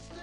Sunrise.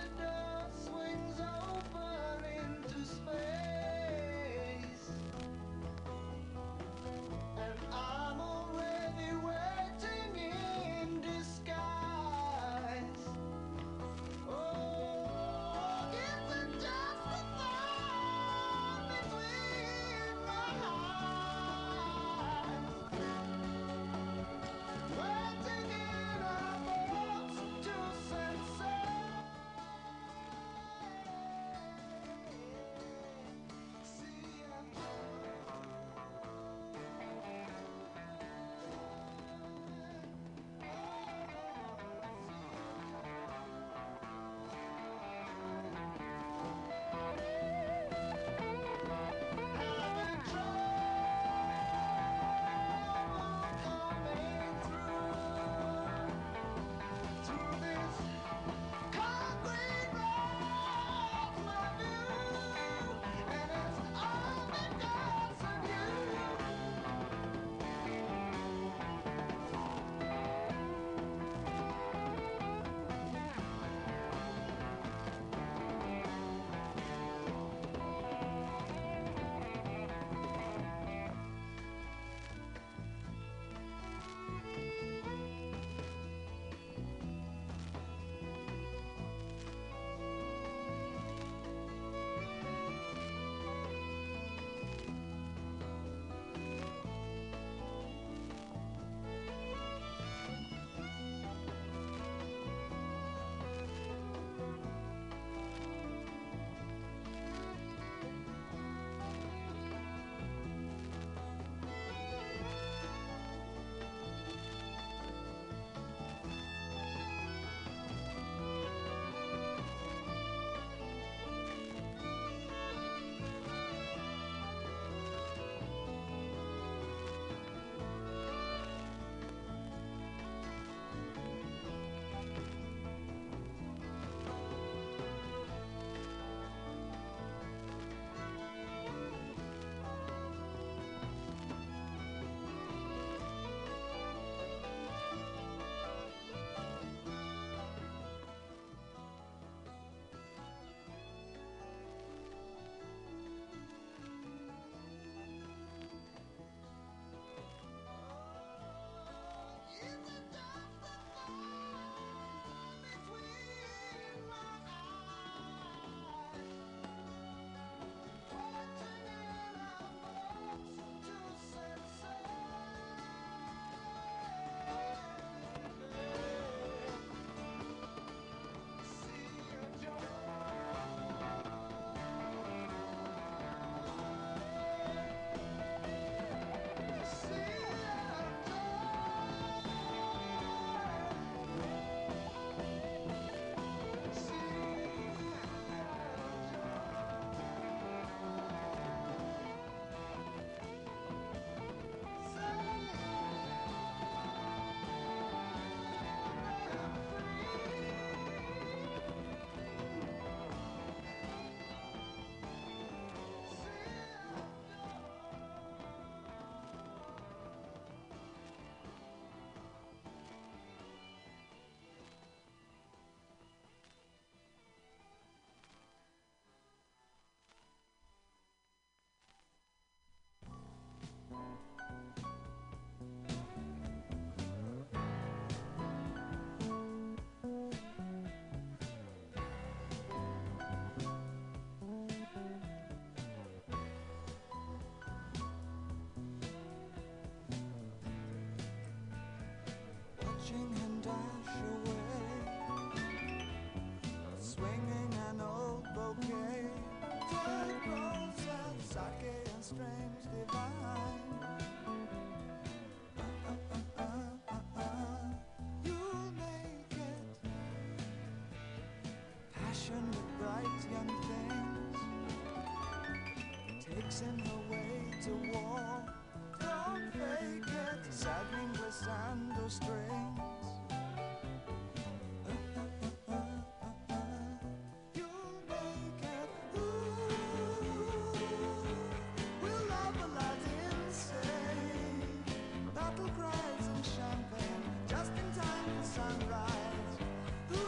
Ooh,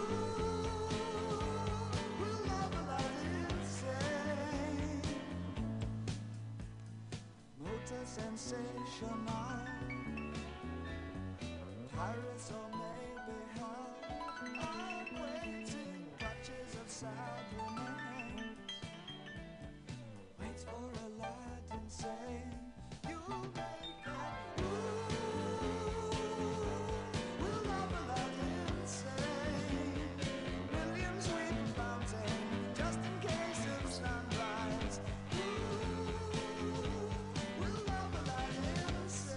sensational. Pirates or maybe hell, I'm waiting, touches of sad romance. Wait for a light and say, you make it. Ooh, we'll love a lot insane. Million sweet fountain, just in case of sunrise. We'll love a lot insane.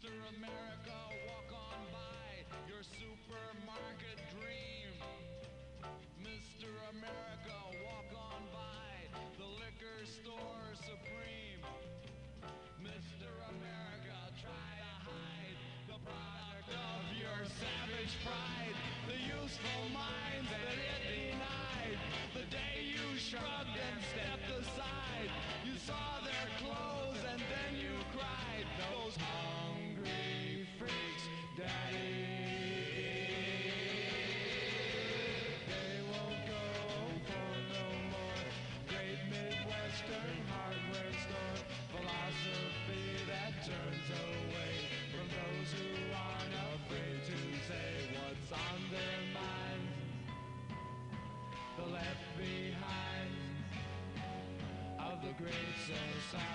Mr. America, walk on by your supermarket dream. Mr. America, walk on by the liquor store supreme. Mr. America, try to hide the product of your savage pride, the useful mind that it denied. The day you shrugged and stepped aside, you saw their clothes and then you cried. Those hungry freaks, Daddy. Turns away from those who aren't afraid to say what's on their minds. The left behind of the great society.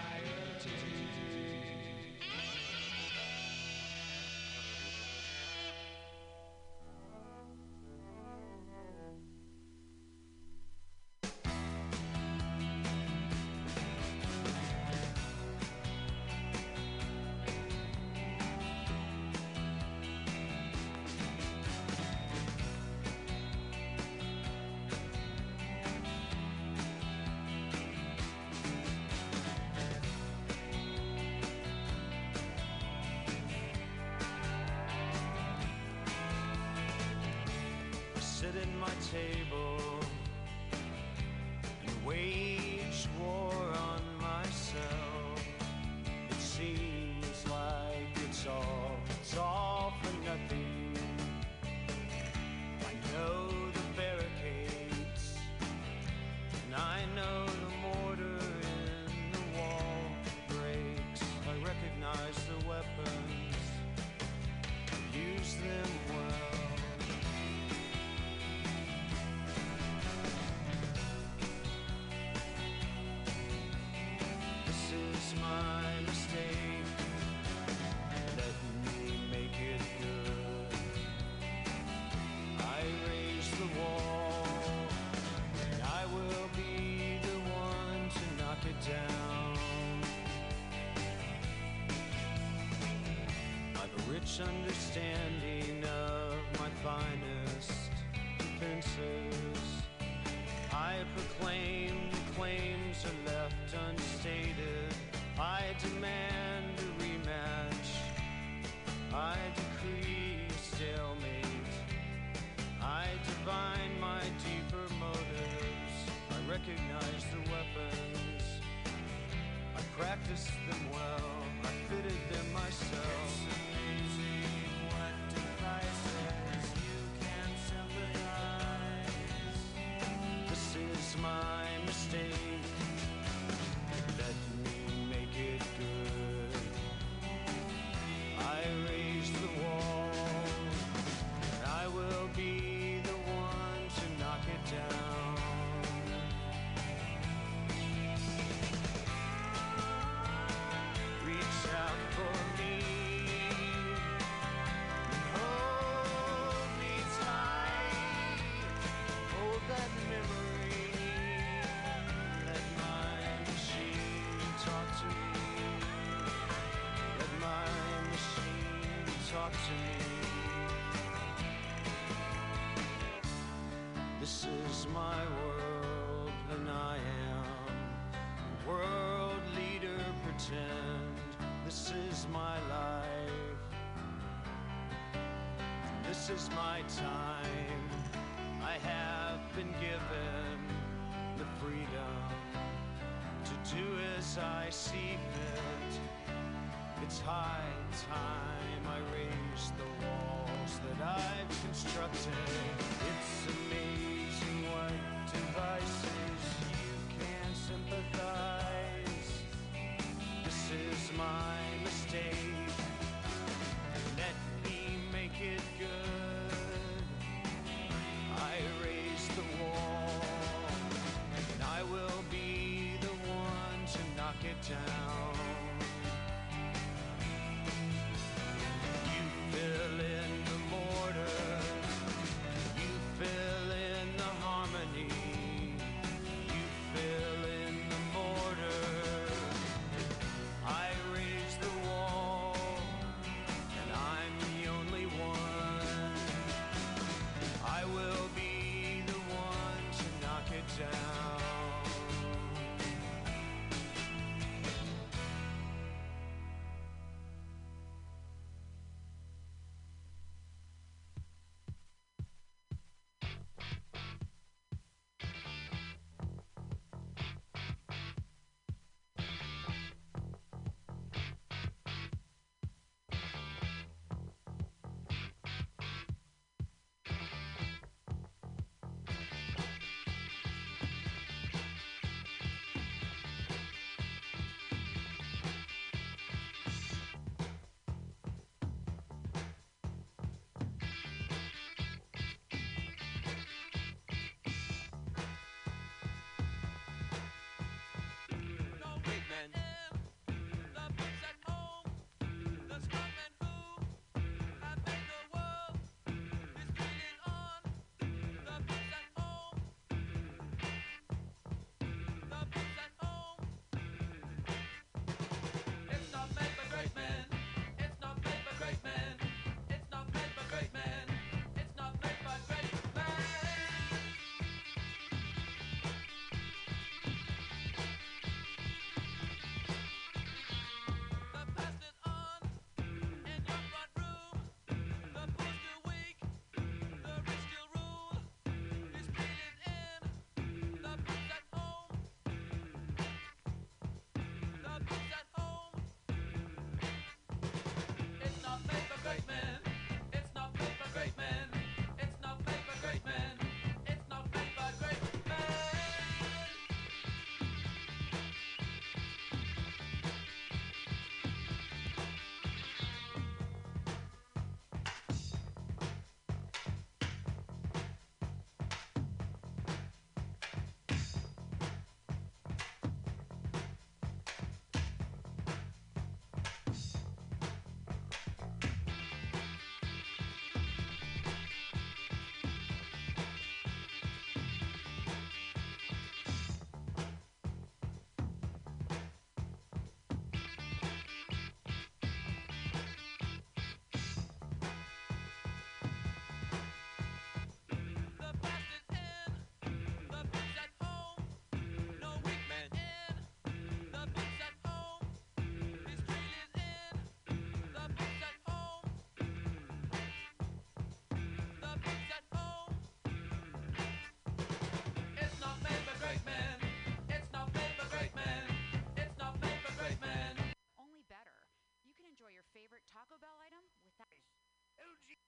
favorite Taco Bell item without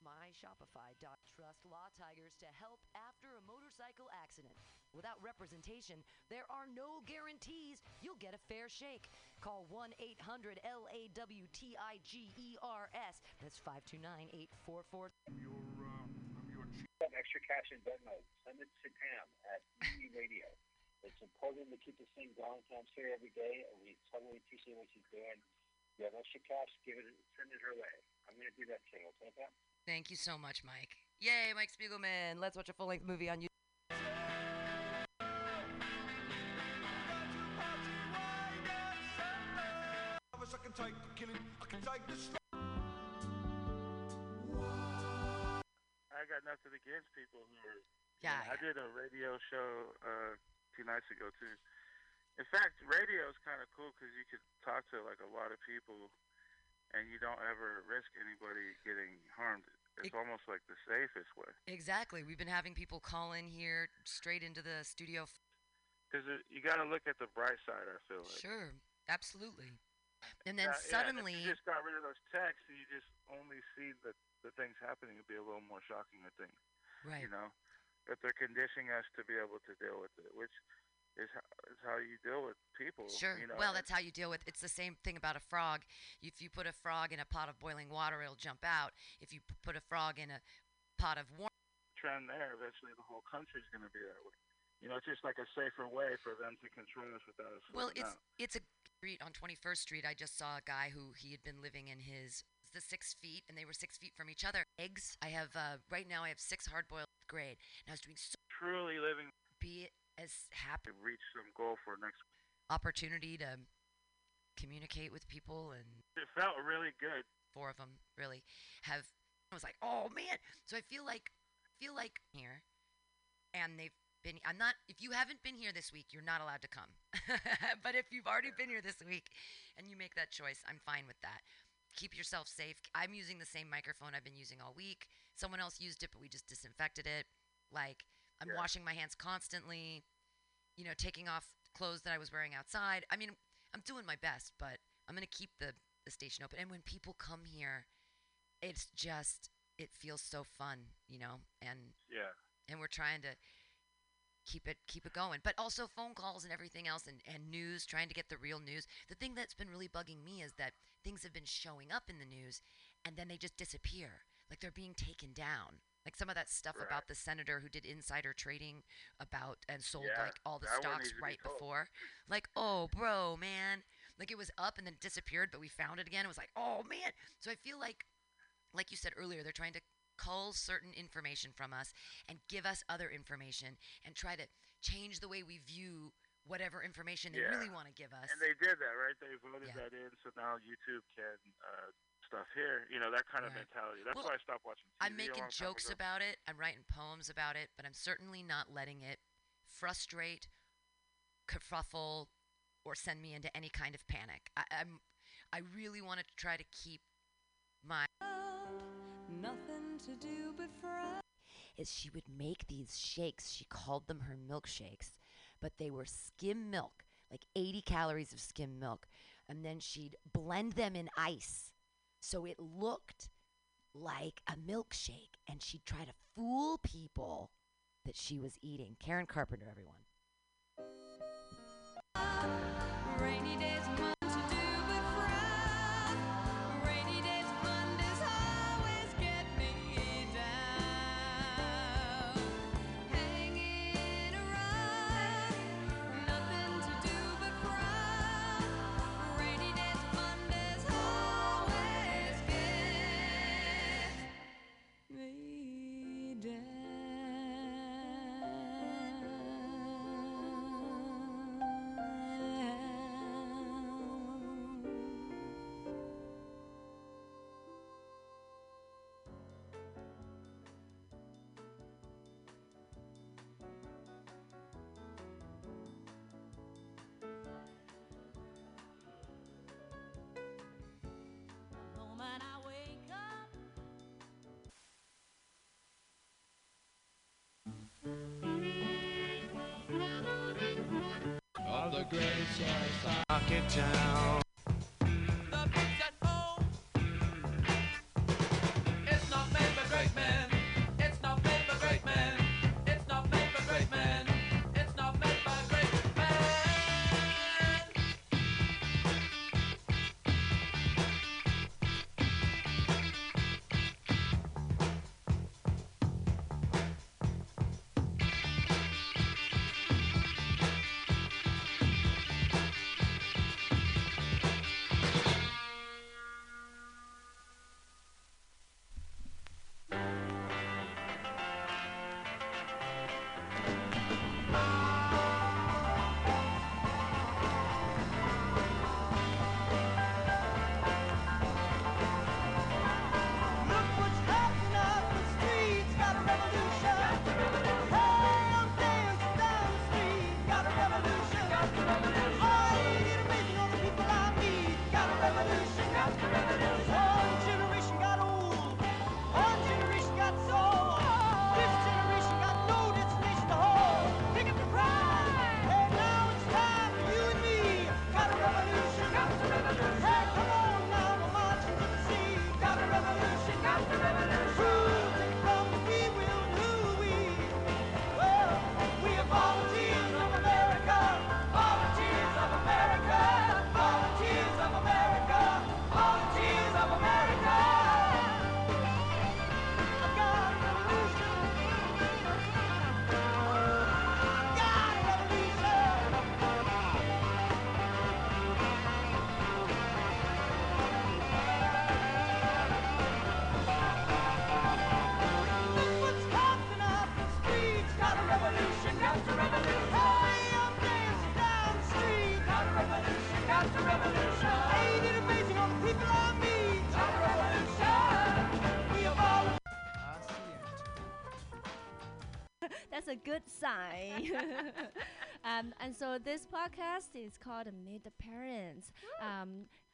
my Shopify. Trust law tigers to help after a motorcycle accident. Without representation, there are no guarantees you'll get a fair shake. Call 1-800-LAWTIGERS. That's 529-8443. I'm your chief. I have extra cash in Venmo. Send it to Tam at TV Radio. It's important to keep this thing going. Tam's here every day, and we totally appreciate what she's doing. If you have extra cash, send it her way. I'm going to do that too, okay, Tam? Thank you so much, Mike. Yay, Mike Spiegelman. Let's watch a full-length movie on YouTube. I got nothing against people who are... Yeah, I did a radio show 2 nights ago, too. In fact, radio is kind of cool because you could talk to, like, a lot of people and you don't ever risk anybody getting harmed. It's almost like the safest way. Exactly. We've been having people call in here straight into the studio. Because you got to look at the bright side, I feel like. Sure. Absolutely. And then suddenly... Yeah, if you just got rid of those texts and you just only see the things happening, it'd be a little more shocking, I think. Right. You know? But they're conditioning us to be able to deal with it, which... It's how you deal with people. Sure. You know? Well, that's how you deal with it. It's the same thing about a frog. If you put a frog in a pot of boiling water, it'll jump out. If you put a frog in a pot of warm... Trend there, eventually the whole country's going to be that way. You know, it's just like a safer way for them to control us without us. Well, it's a street on 21st Street. I just saw a guy who he had been living in his... the 6 feet, and they were 6 feet from each other. Eggs. I have, right now, I have 6 hard-boiled grade. And I was doing so... Truly living... Be it... as happy to reach some goal for next opportunity to communicate with people, and it felt really good. 4 of them really have. I was like, oh man! So I feel like here, and they've been. I'm not. If you haven't been here this week, you're not allowed to come. But if you've already been here this week, and you make that choice, I'm fine with that. Keep yourself safe. I'm using the same microphone I've been using all week. Someone else used it, but we just disinfected it. Like. I'm washing my hands constantly, you know, taking off clothes that I was wearing outside. I mean, I'm doing my best, but I'm going to keep the station open. And when people come here, it's just, it feels so fun, you know, and we're trying to keep it going. But also phone calls and everything else and news, trying to get the real news. The thing that's been really bugging me is that things have been showing up in the news and then they just disappear, like they're being taken down. Like some of that stuff about the senator who did insider trading about and sold like all the stocks right before. Like, oh, bro, man. Like it was up and then it disappeared, but we found it again. It was like, oh, man. So I feel like you said earlier, they're trying to cull certain information from us and give us other information and try to change the way we view whatever information they really want to give us. And they did that, right? They voted that in, so now YouTube can stuff here, you know, that kind of mentality. That's why I stopped watching TV. I'm making jokes about it. I'm writing poems about it, but I'm certainly not letting it frustrate, kerfuffle, or send me into any kind of panic. I really want to try to keep my. Nothing to do but fry. Is she would make these shakes. She called them her milkshakes, but they were skim milk, like 80 calories of skim milk, and then she'd blend them in ice. So it looked like a milkshake, and she'd try to fool people that she was eating. Karen Carpenter, everyone. Rainy days, fun to do but fry. Rainy days, fun does always get me down. Hanging around, nothing to do but fry. Rainy days, fun does always. All the great socket town. The big that good sign. And so this podcast is called Meet the Parents.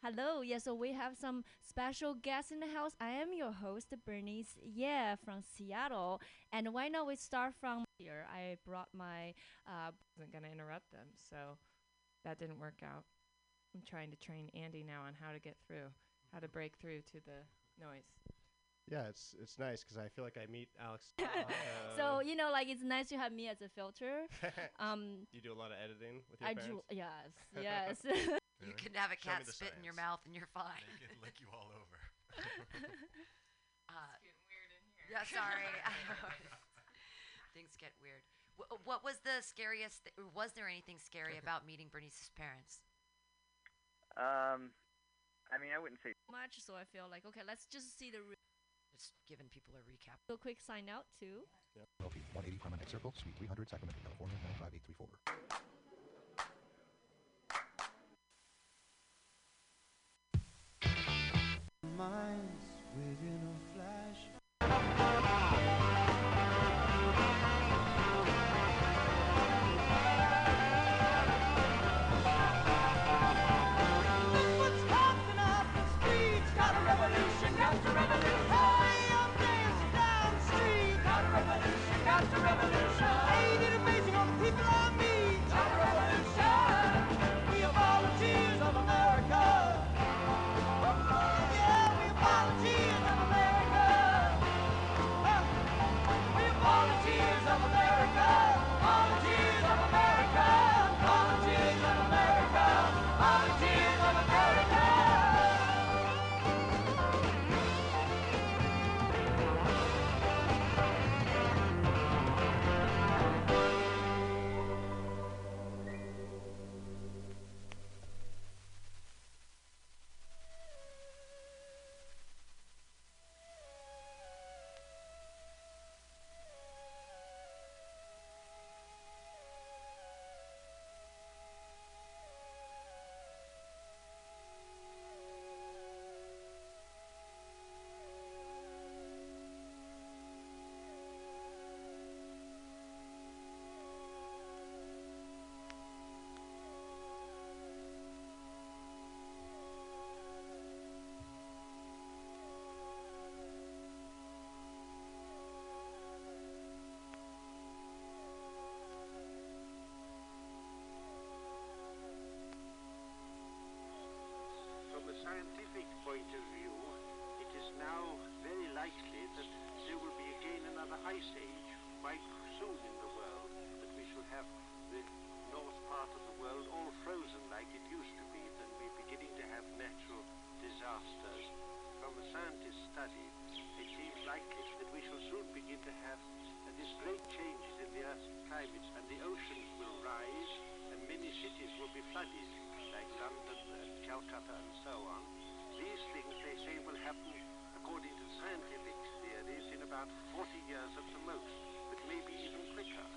Hello, yes, so we have some special guests in the house. I am your host, Bernice Yeh from Seattle. And why not we start from here? I brought my... wasn't going to interrupt them, so that didn't work out. I'm trying to train Andy now on how to get through, how to break through to the noise. Yeah, it's nice because I feel like I meet Alex. So, you know, like, it's nice to have me as a filter. You do a lot of editing with your parents? Yes. You can have a cat spit in your mouth and you're fine. They can lick you all over. It's getting weird in here. Yeah, sorry. Things get weird. What was the scariest? Was there anything scary about meeting Bernice's parents? I mean, I wouldn't say much, so I feel like, okay, let's just see the... Just giving people a recap. Real quick sign out, too. Yep. LP 180 Promenade Circle, Suite 300, Sacramento, California, 95834. Minds within a flash. What's popping up the streets? Got a revolution, got a revolution. High up this down street. Got a revolution, got a revolution. Ain't it amazing all the people I meet? Got a revolution. We are volunteers of America. Scientific point of view, it is now very likely that there will be again another ice age quite soon in the world, that we shall have the north part of the world all frozen like it used to be, and we're beginning to have natural disasters. From a scientist's study, it seems likely that we shall soon begin to have this great change in the Earth's climate, and the oceans will rise, and many cities will be flooded, like London and Calcutta and so on. These things, they say, will happen, according to scientific theories, in about 40 years at the most, but maybe even quicker.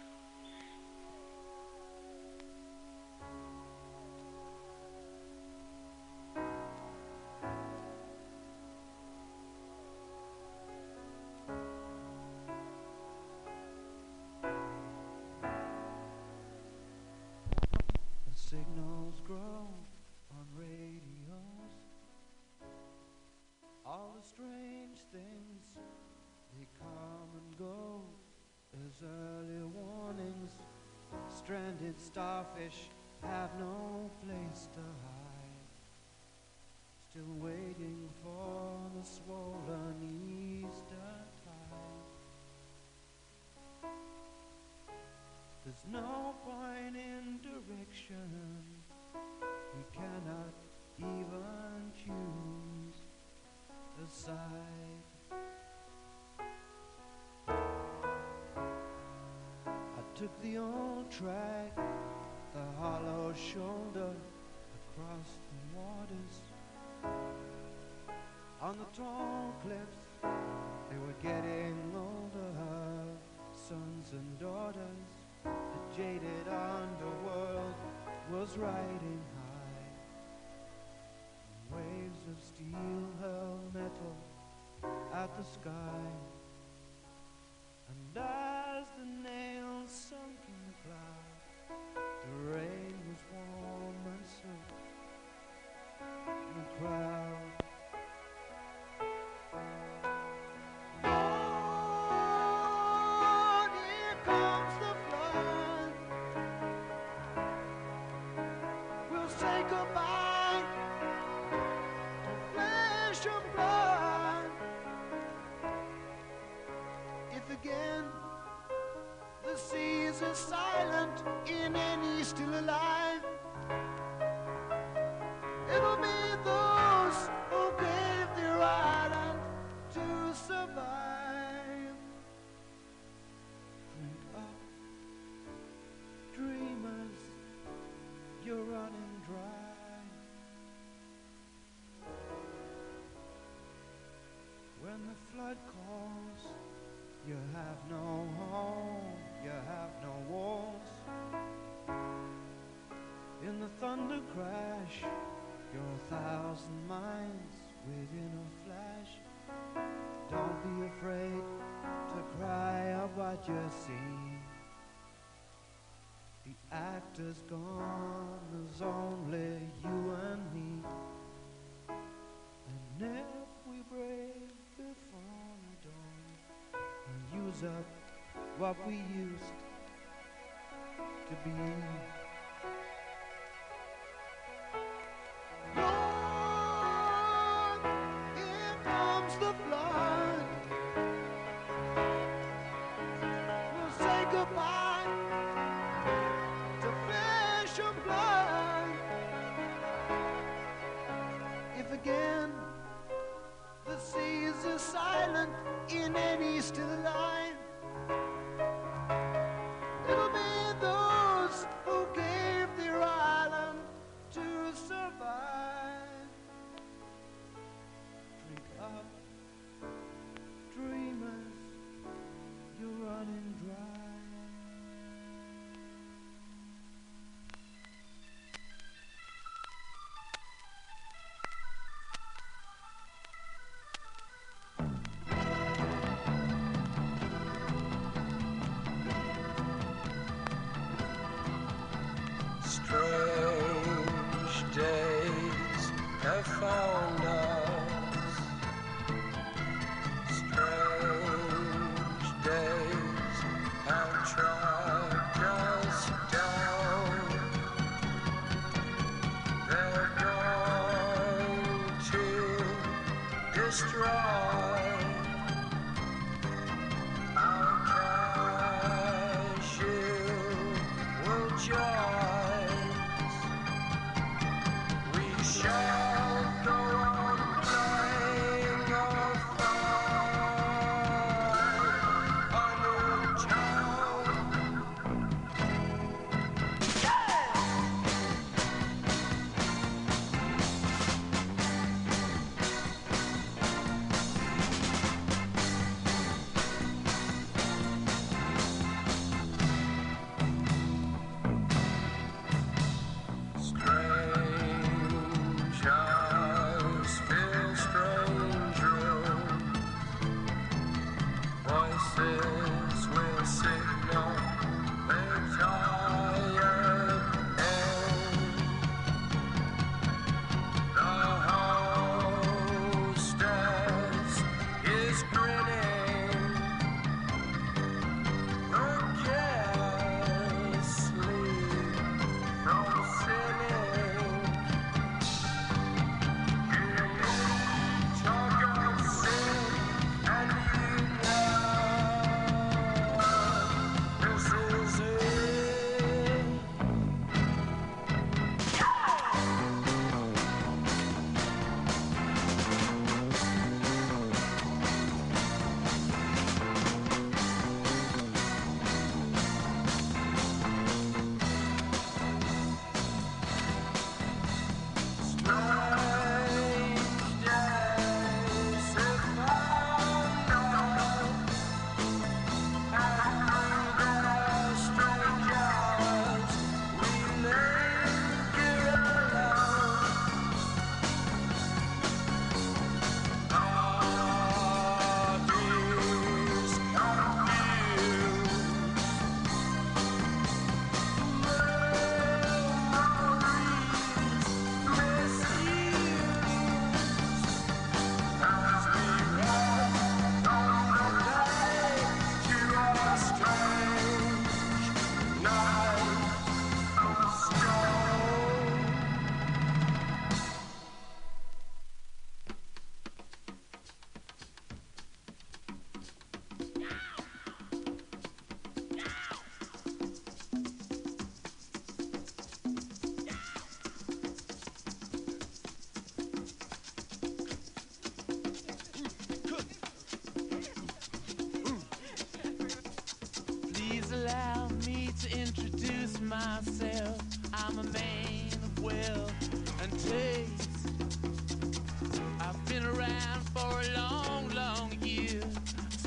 Signals grow on radios. All the strange things, they come and go as early warnings. Stranded starfish have no place to hide. Still waiting for the swollen Easter tide. There's no point in direction, we cannot even choose a side. I took the old track, the hollow shoulder across the waters. On the tall cliffs, they were getting older, sons and daughters. The jaded underworld was riding high. Waves of steel hurled metal at the sky. And as the nails cloud. The rain was warm and soft. The crowd. Silent in any still alive. It'll be those who gave their island to survive. Drink up, dreamers, you're running dry. When the flood calls, you have no home. You have no walls. In the thunder crash, you're a thousand miles within a flash. Don't be afraid to cry out what you see. The actor's gone, there's only you and me. And if we break before the dawn, we'll use up what we used to be. Lord, here comes the flood. We'll say goodbye to flesh and blood. If again the seas are silent in any still light.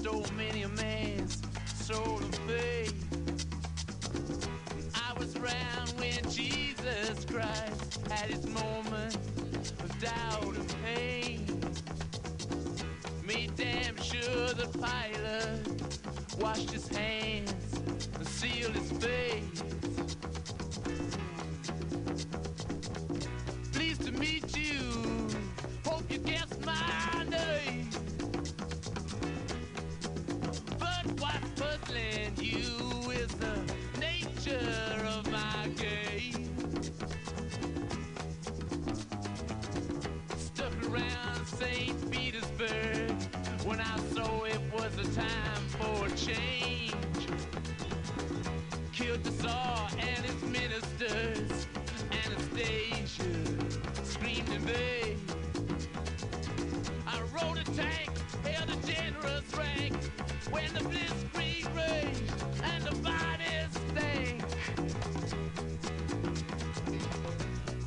stole many a man's soul of faith. I was around when Jesus Christ had his moment of doubt and pain. Made damn sure the pilot washed his hands and sealed his face. Pleased to meet you, hope you guessed my name. But what's puzzling you is the nature of my game. Stuck around St. Petersburg when I saw it was a time for a change. Killed the Tsar and his ministers. Anastasia screamed in vain. I rode a tank, held a generous rank when the blitzkrieg raged and the bodies stank.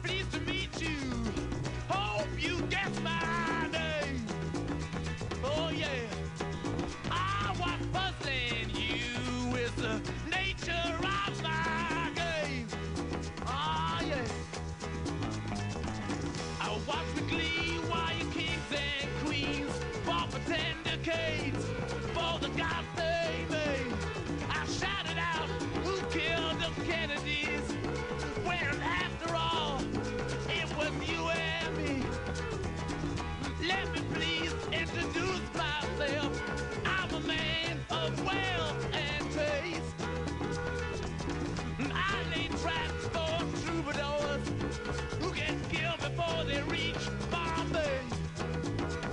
Pleased to meet you, hope you guess my name. Oh yeah, I was puzzling you with the nature of my game. Ah oh, yeah, I watched with glee while you kings and queens fought for tender canes for the God they made. I shouted out, who killed the Kennedys? When after all, it was you and me. Let me please introduce myself. I'm a man of wealth and taste. I lay traps for troubadours who get killed before they reach Bombay. All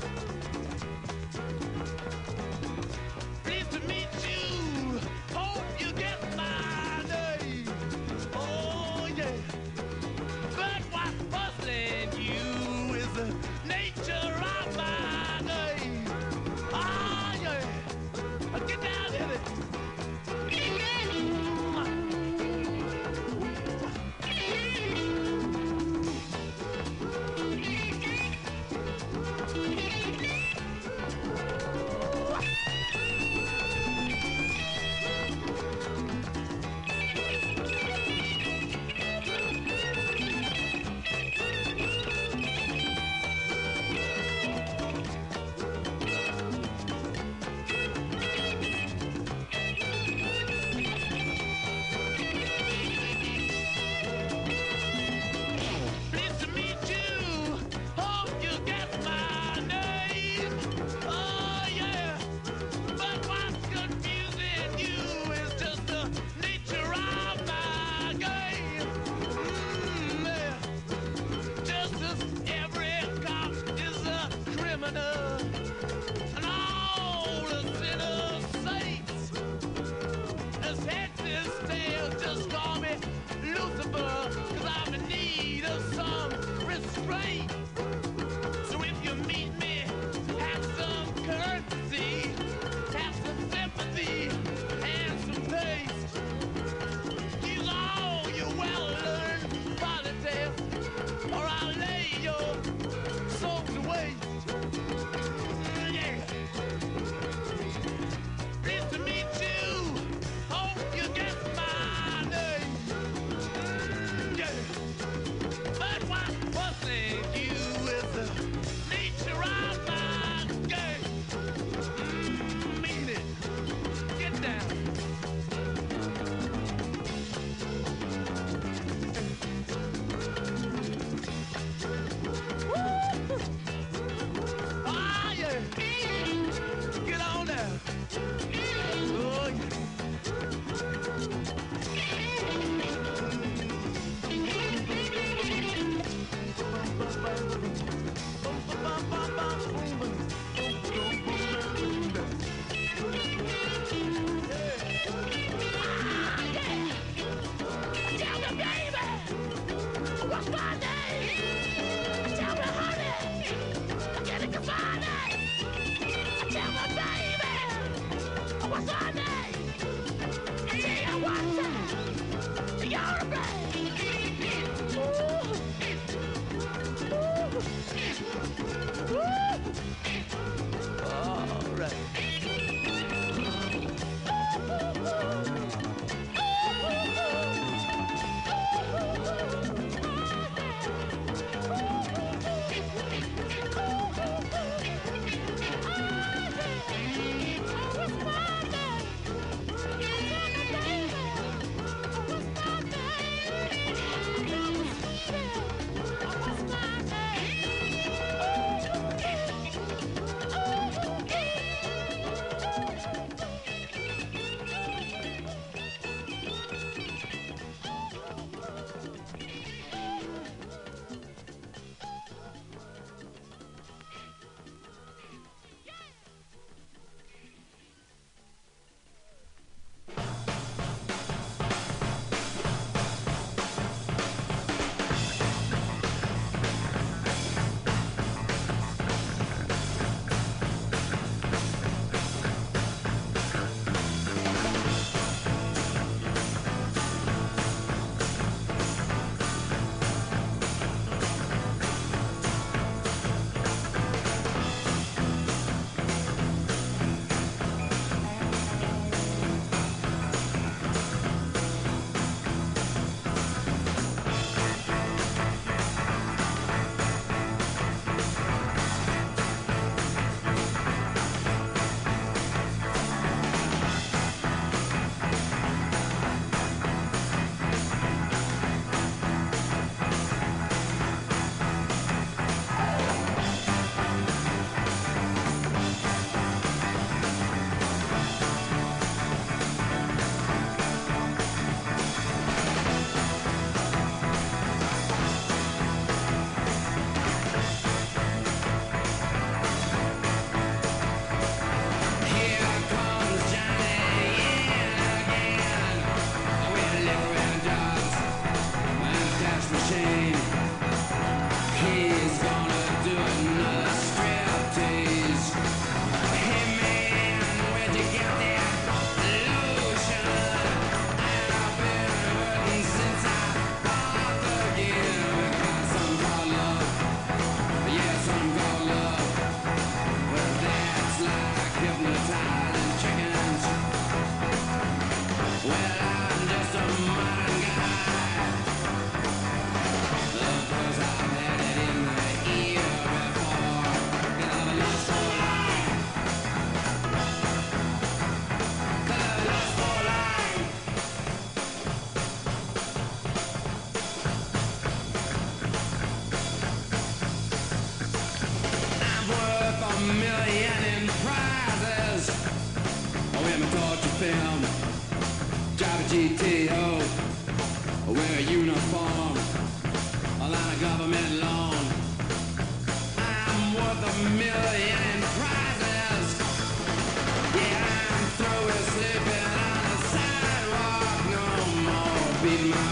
right.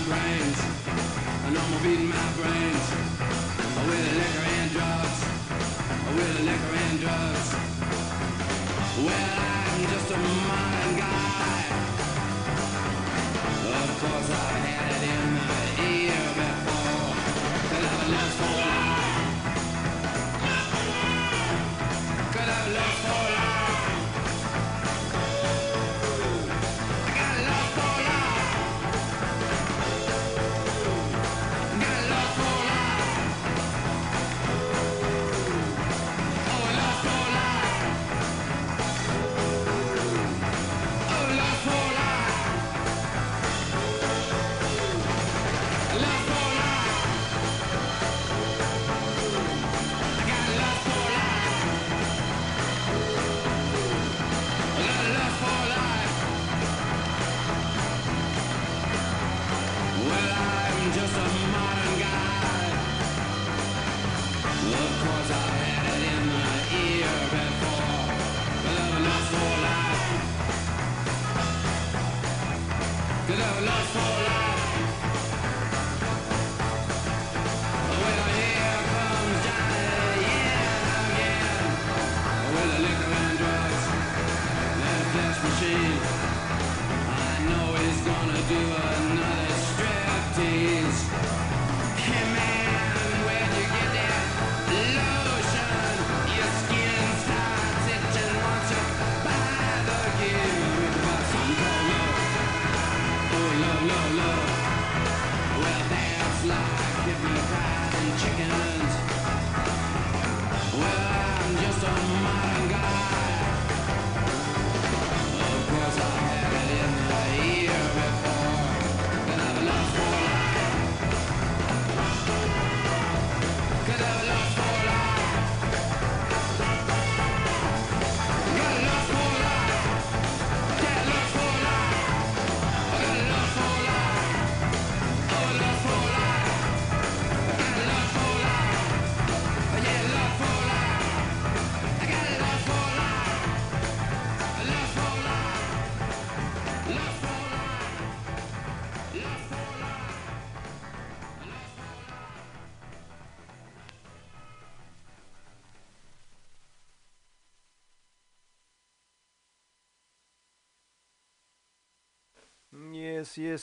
brains. I know I'm beating my brains with the liquor and drugs. With the liquor and drugs. Well, I'm just a modern guy. Of course, I had it in my ear before that I was for life. Could I love for life?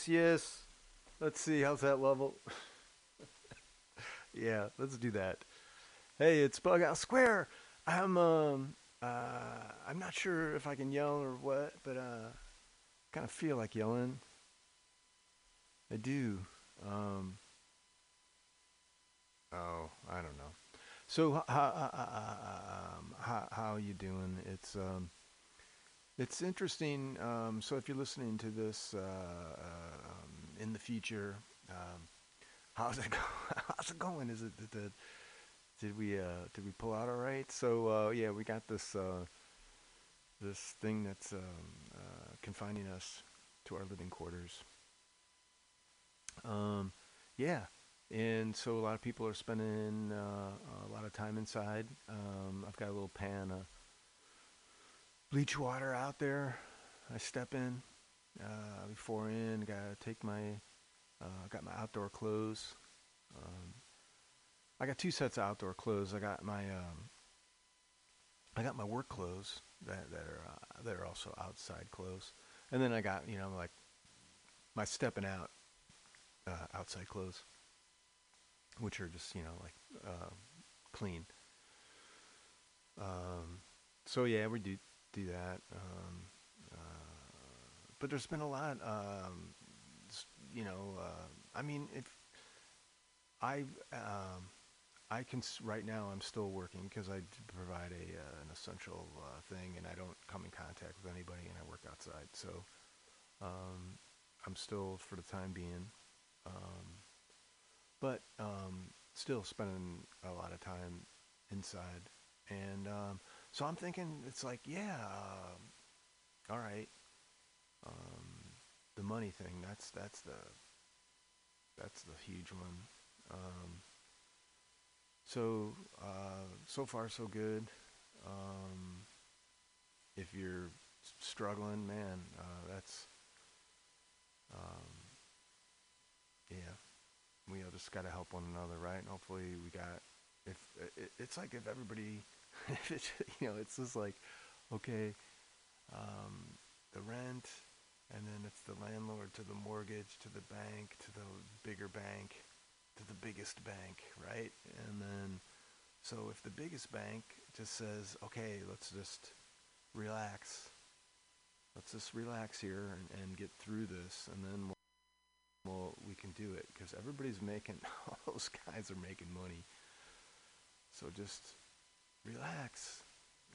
Yes. Let's see, how's that level? Yeah, let's do that. Hey, it's Bug Out Square. I'm not sure if I can yell or what, but kind of feel like yelling. I do. I don't know. So how you doing? It's interesting, so if you're listening to this in the future, how's it going? Is it did we pull out all right? So yeah, we got this this thing that's confining us to our living quarters. Yeah, and so a lot of people are spending a lot of time inside. I've got a little pan of bleach water out there. I step in before in. Gotta take my got my outdoor clothes. I got two sets of outdoor clothes. I got my work clothes that are also outside clothes, and then I got like my stepping out outside clothes, which are just clean. So yeah, we do that, but there's been a lot, I mean, right now I'm still working because I provide an essential thing, and I don't come in contact with anybody, and I work outside, so, I'm still, for the time being, but still spending a lot of time inside, and, so I'm thinking, it's like, yeah, all right. The money thing, that's the huge one. So far so good. If you're struggling, man, that's just got to help one another, right? And hopefully we got, it's like if everybody, it's just like, okay, the rent, and then it's the landlord to the mortgage, to the bank, to the bigger bank, to the biggest bank, right? And then, so if the biggest bank just says, okay, let's just relax. Let's just relax here and get through this, and then we can do it, because everybody's making, all those guys are making money. So just relax,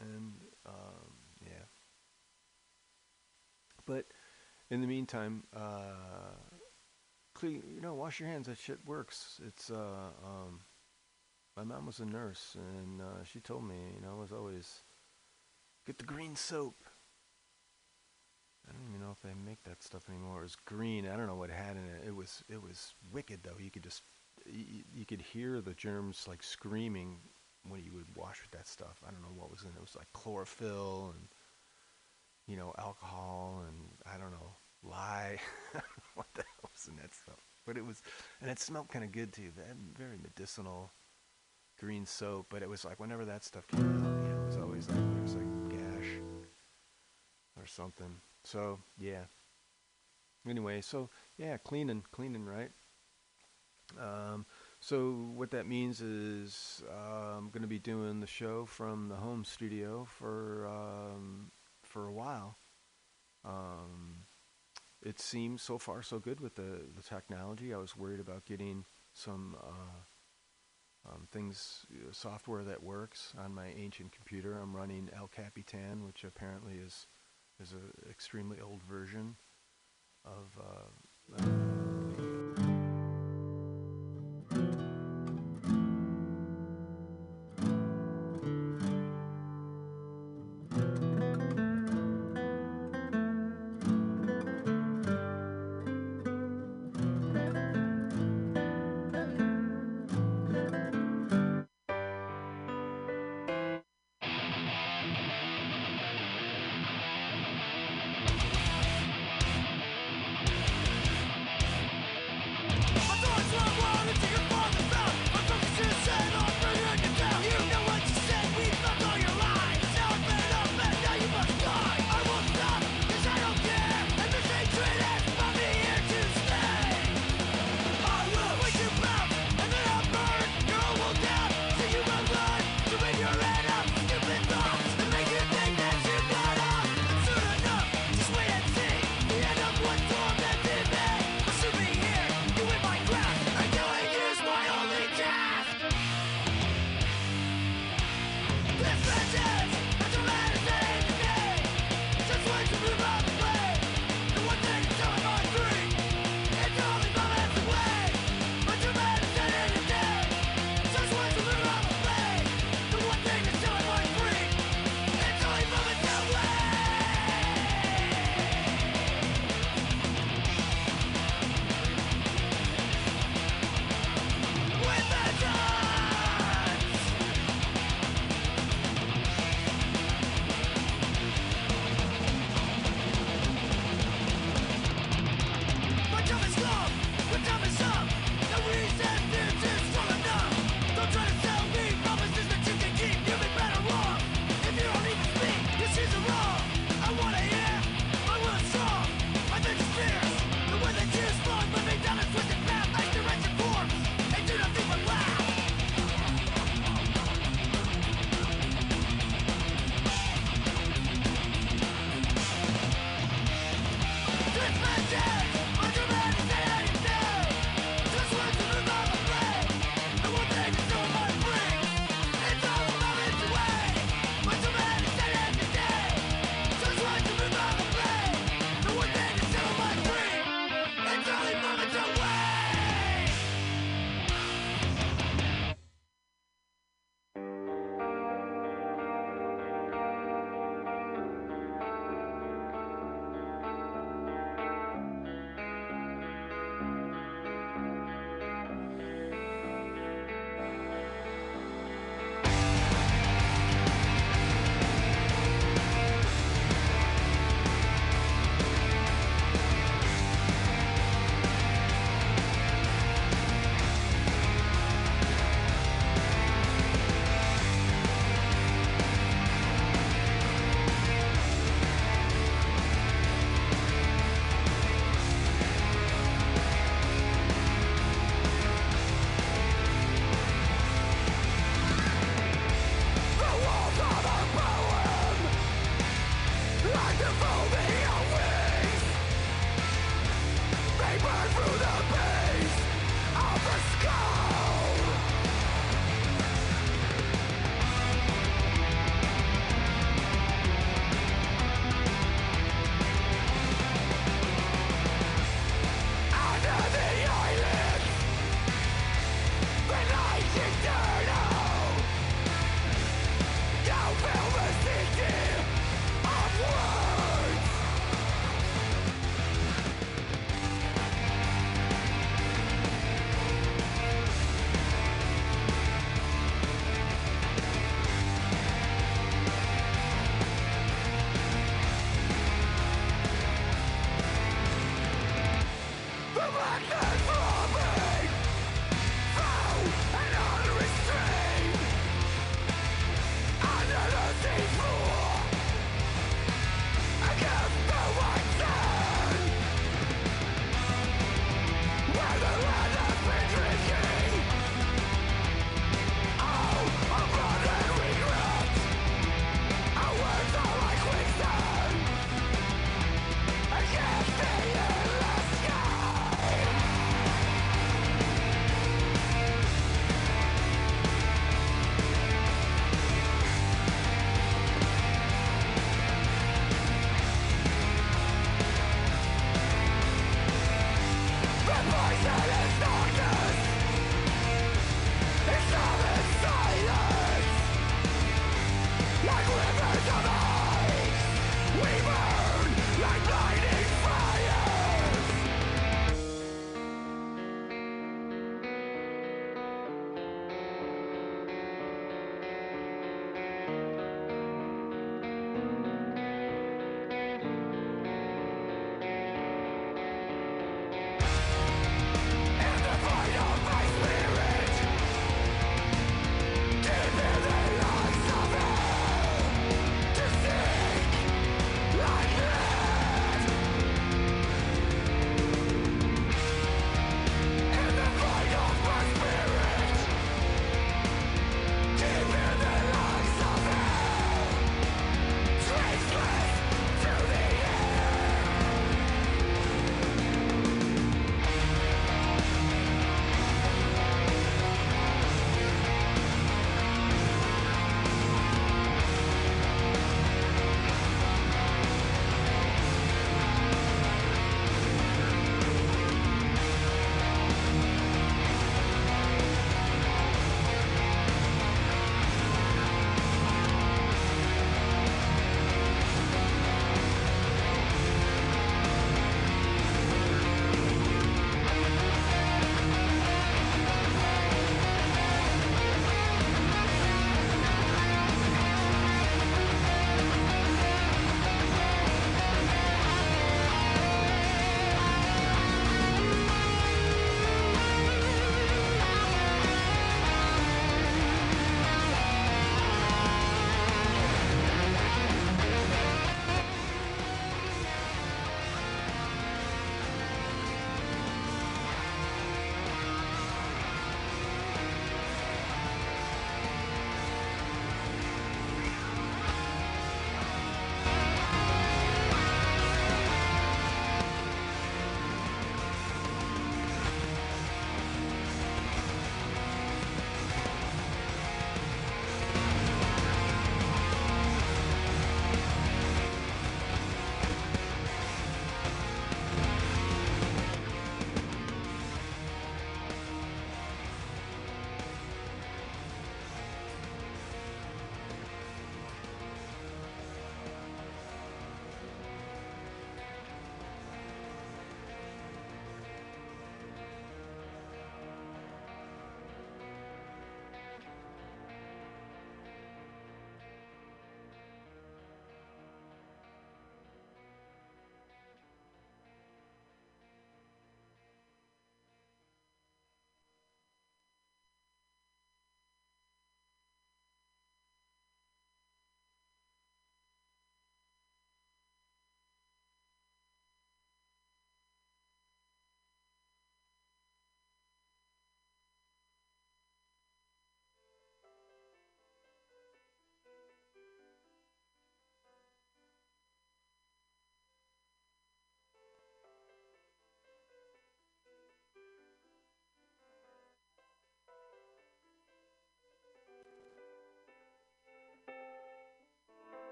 and yeah. But in the meantime, clean, wash your hands. That shit works. It's my mom was a nurse, and she told me, as always, get the green soap. I don't even know if they make that stuff anymore. It was green. I don't know what it had in it. It was wicked though. You could just you could hear the germs like screaming when you would wash with that stuff. I don't know what was in it. It was like chlorophyll and alcohol and I don't know lye. I don't know what the hell was in that stuff? But it smelled kind of good too. That very medicinal green soap. But it was like whenever that stuff came out, it was always like there was like gash or something. So, yeah. Anyway, so, yeah, cleaning, right? So what that means is I'm going to be doing the show from the home studio for a while. It seems so far so good with the technology. I was worried about getting some software that works on my ancient computer. I'm running El Capitan, which apparently is an extremely old version of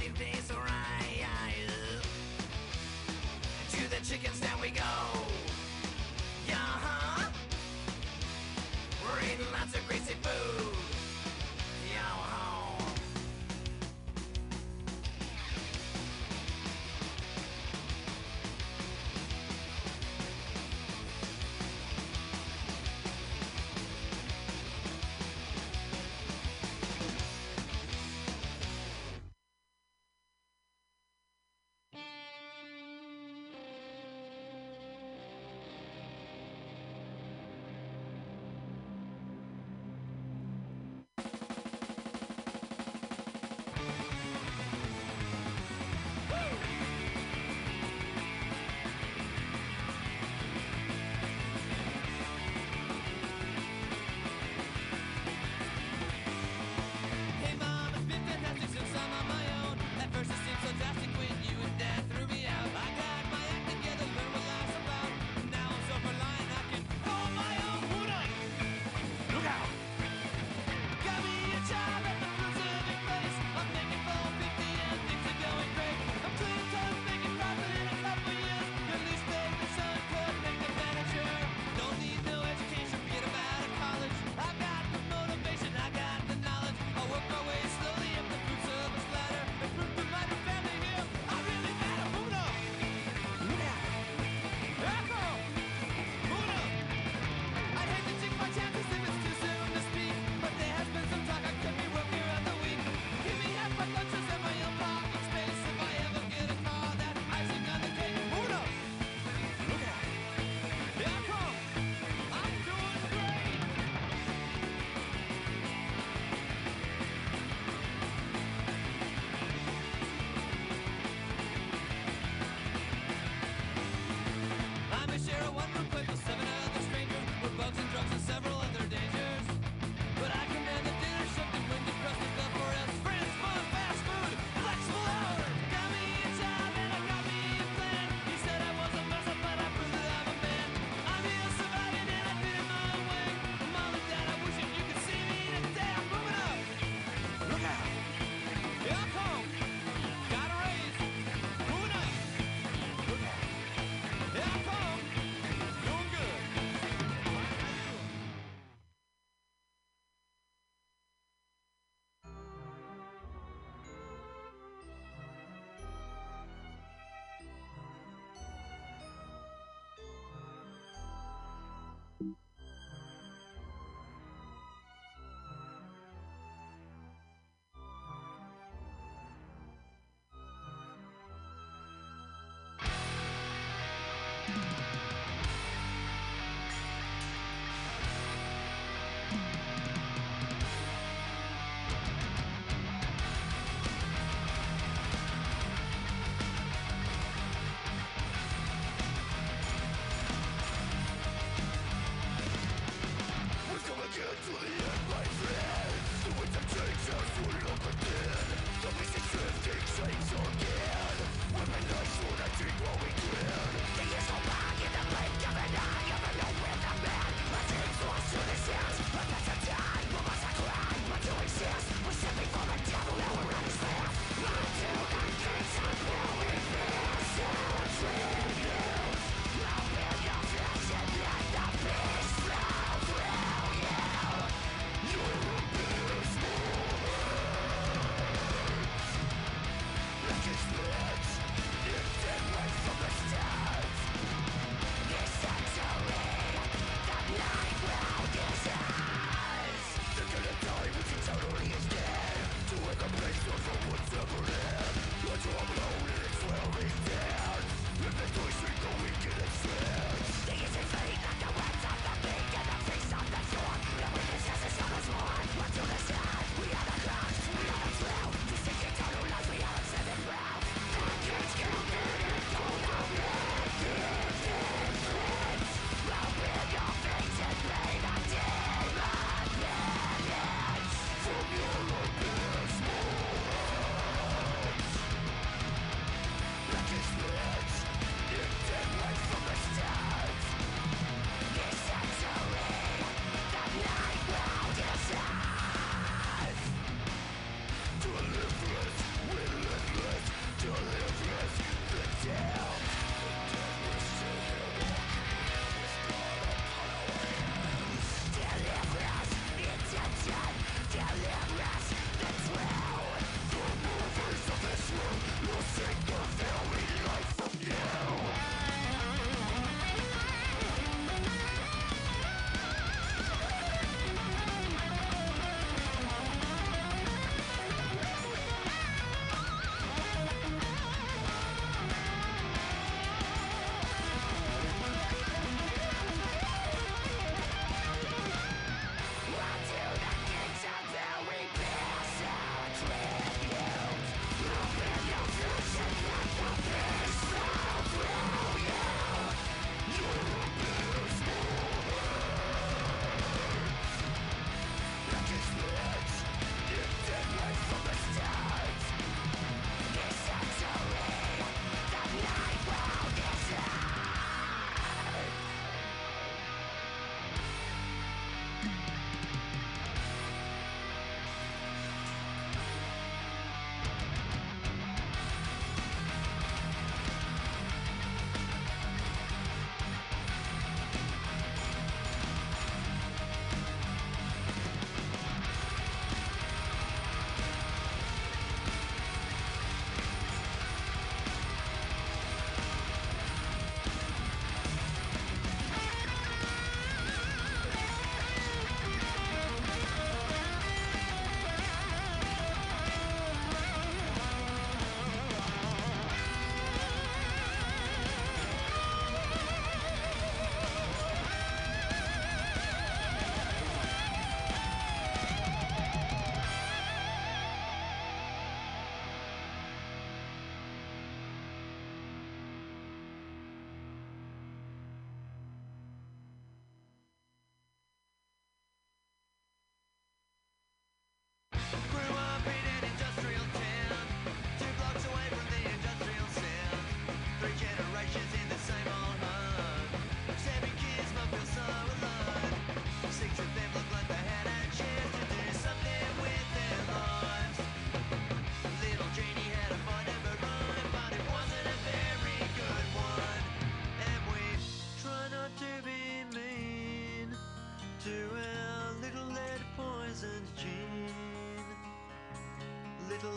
seen things right. To the chicken stand we go. Yeah-huh. We're eating lots of greasy food. Yo-ho.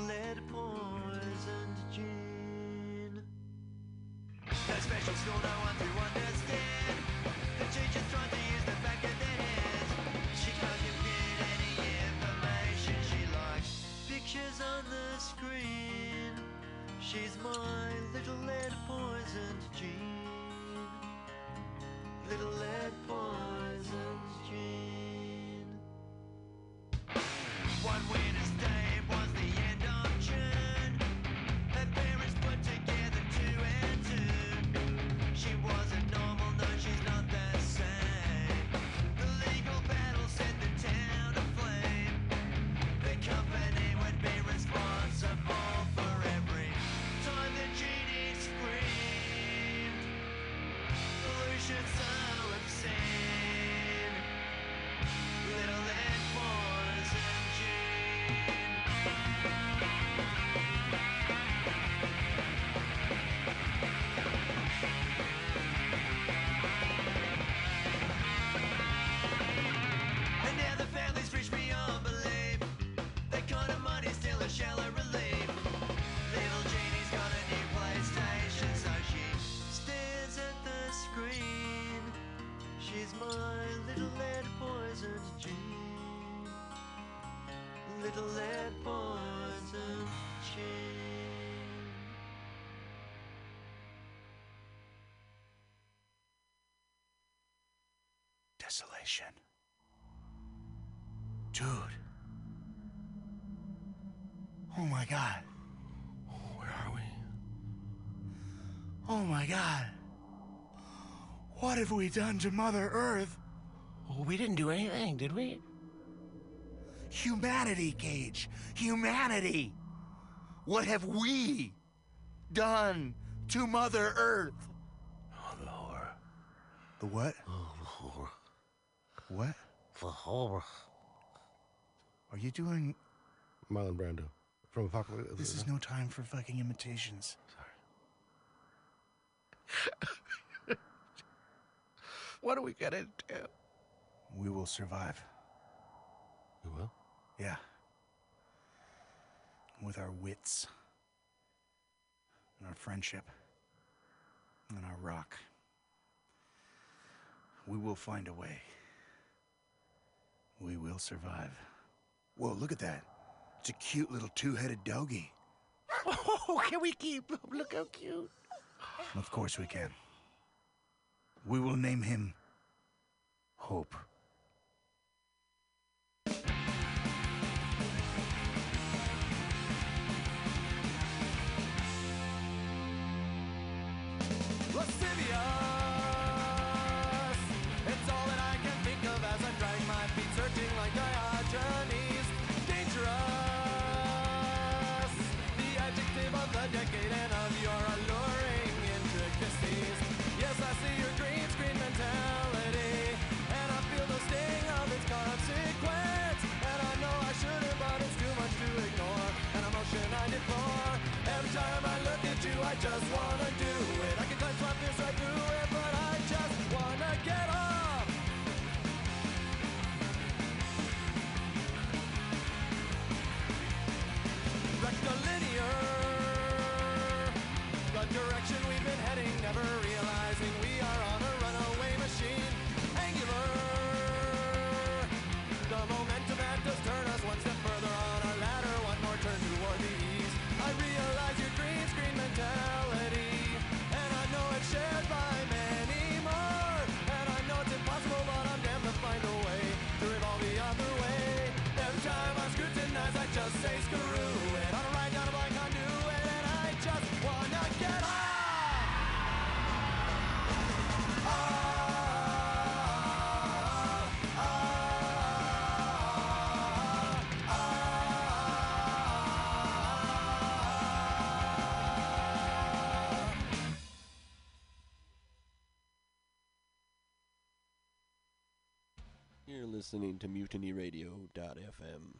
lead, poisoned gin. The special school I want to understand. The teacher's trying to use the back of their hands. She can't compute any information. She likes pictures on the screen. She's my little lead, poisoned gin. Little lead, poisoned gin. One winter's day was the end of June. Her parents put together 2 and 2. She wasn't normal, no, she's not the same. The legal battle set the town aflame. The company would be responsible for every time the genie screamed. Solutions so obscene. Little and poison gene. And now the family's rich beyond belief. That kind of money's still a shallow relief. Little genie's got a new PlayStation, so she stares at the screen. She's my little lead poisoned gene. Little lead poisoned gene. Desolation. Dude. Oh my god. Where are we? Oh my god. What have we done to Mother Earth? Well, we didn't do anything, did we? Humanity, Cage. Humanity. What have we done to Mother Earth? Oh, the horror. The what? Oh, the horror. What? The horror. Are you doing... Marlon Brando from Apocalypse. This is no time for fucking imitations. Sorry. What are we gonna do? We will survive. We will? Yeah. With our wits. And our friendship. And our rock. We will find a way. We will survive. Whoa, look at that. It's a cute little two-headed doggy. Oh, can we keep him? Look how cute. Of course we can. We will name him Hope. Lascivious. It's all that I can think of as I drag my feet, searching like Diogenes. Dangerous. The adjective of the decade and of your alluring intricacies. Yes, I see your green screen mentality, and I feel the sting of its consequence. And I know I shouldn't, but it's too much to ignore, an emotion I deplore. Every time I look at you, I just wanna do it. I can time slap this right through it, but I just wanna get off. Rectilinear, the direction we've been heading, never realizing we are on a runaway machine. Angular, the momentum that does turn us one step further on our ladder, one more turn toward the east. I realize your green screen mentality, and I know it's shared by many more. And I know it's impossible, but I'm damned to find a way to revolve the other way. Every time I scrutinize, I just say screw it. I don't ride down a blind conduit, and I just wanna get off. You're listening to MutinyRadio.fm.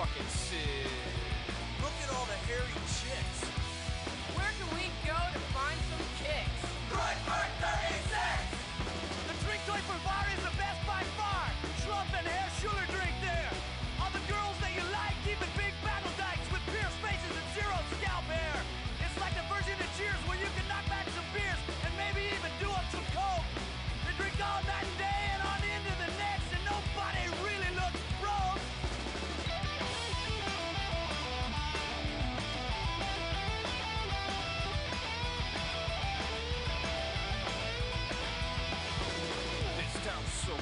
fucking shit. Look at all the hairy chicks. Where do we go to find some kicks? Royford 36! The drink choice for bar is the best by far. Schlump and hair sugar drink there. All the girls that you like keep in big battle dykes with pierced faces and zero scalp hair. It's like the version of Cheers where you can knock back some beers and maybe even do up some coke. They drink all night and day and on into the next and nobody really looks broke. So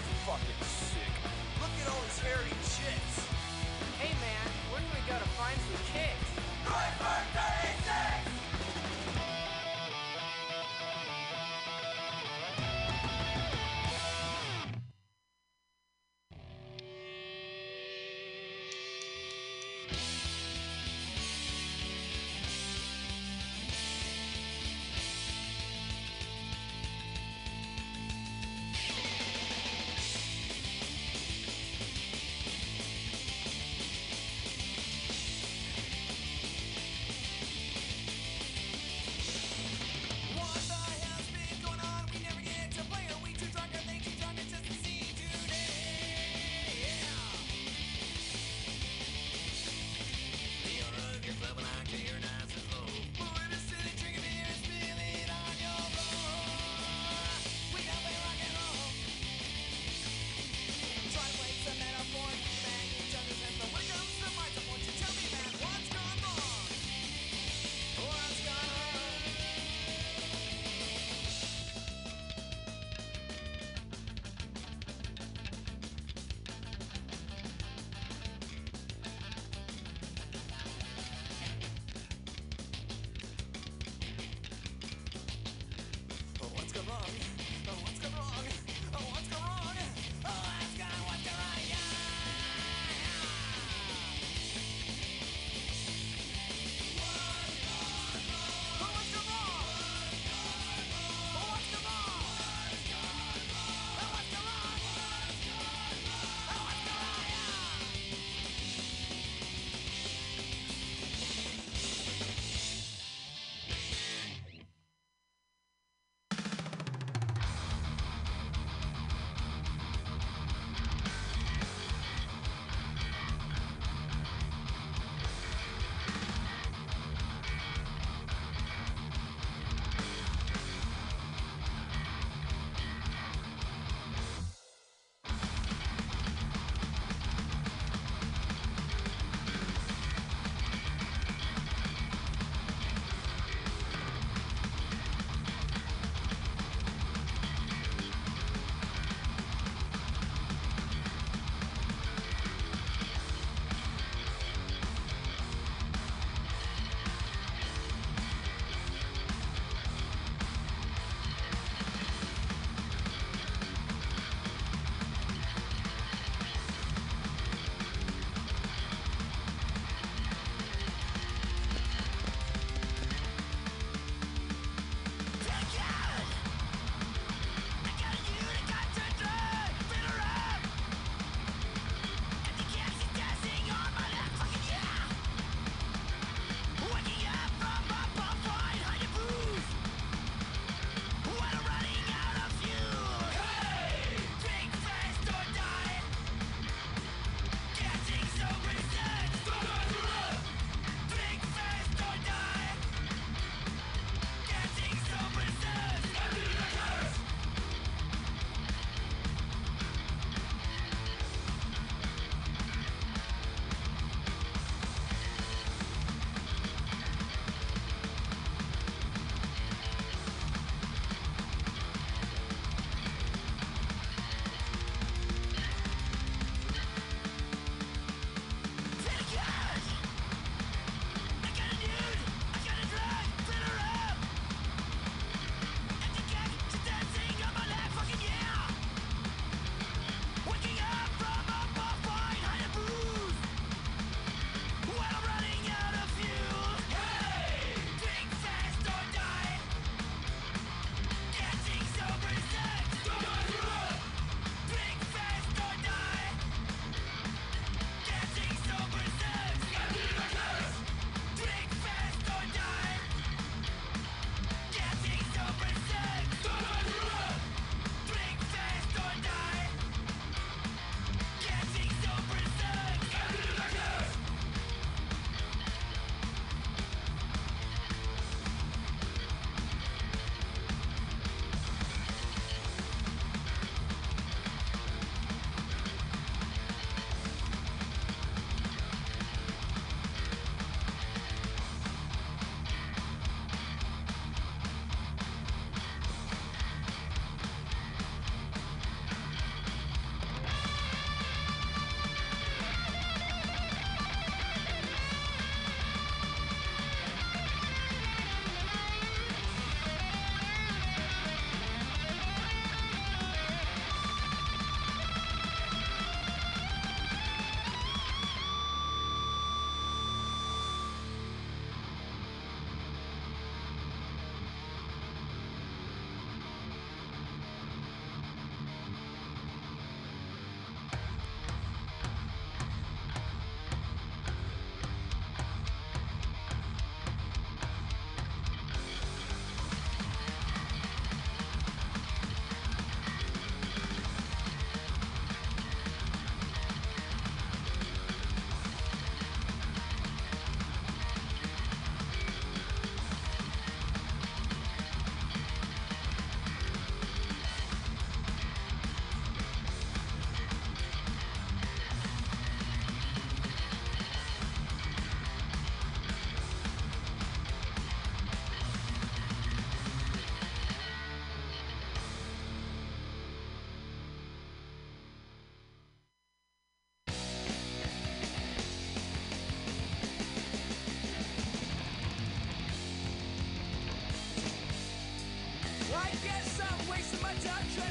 such a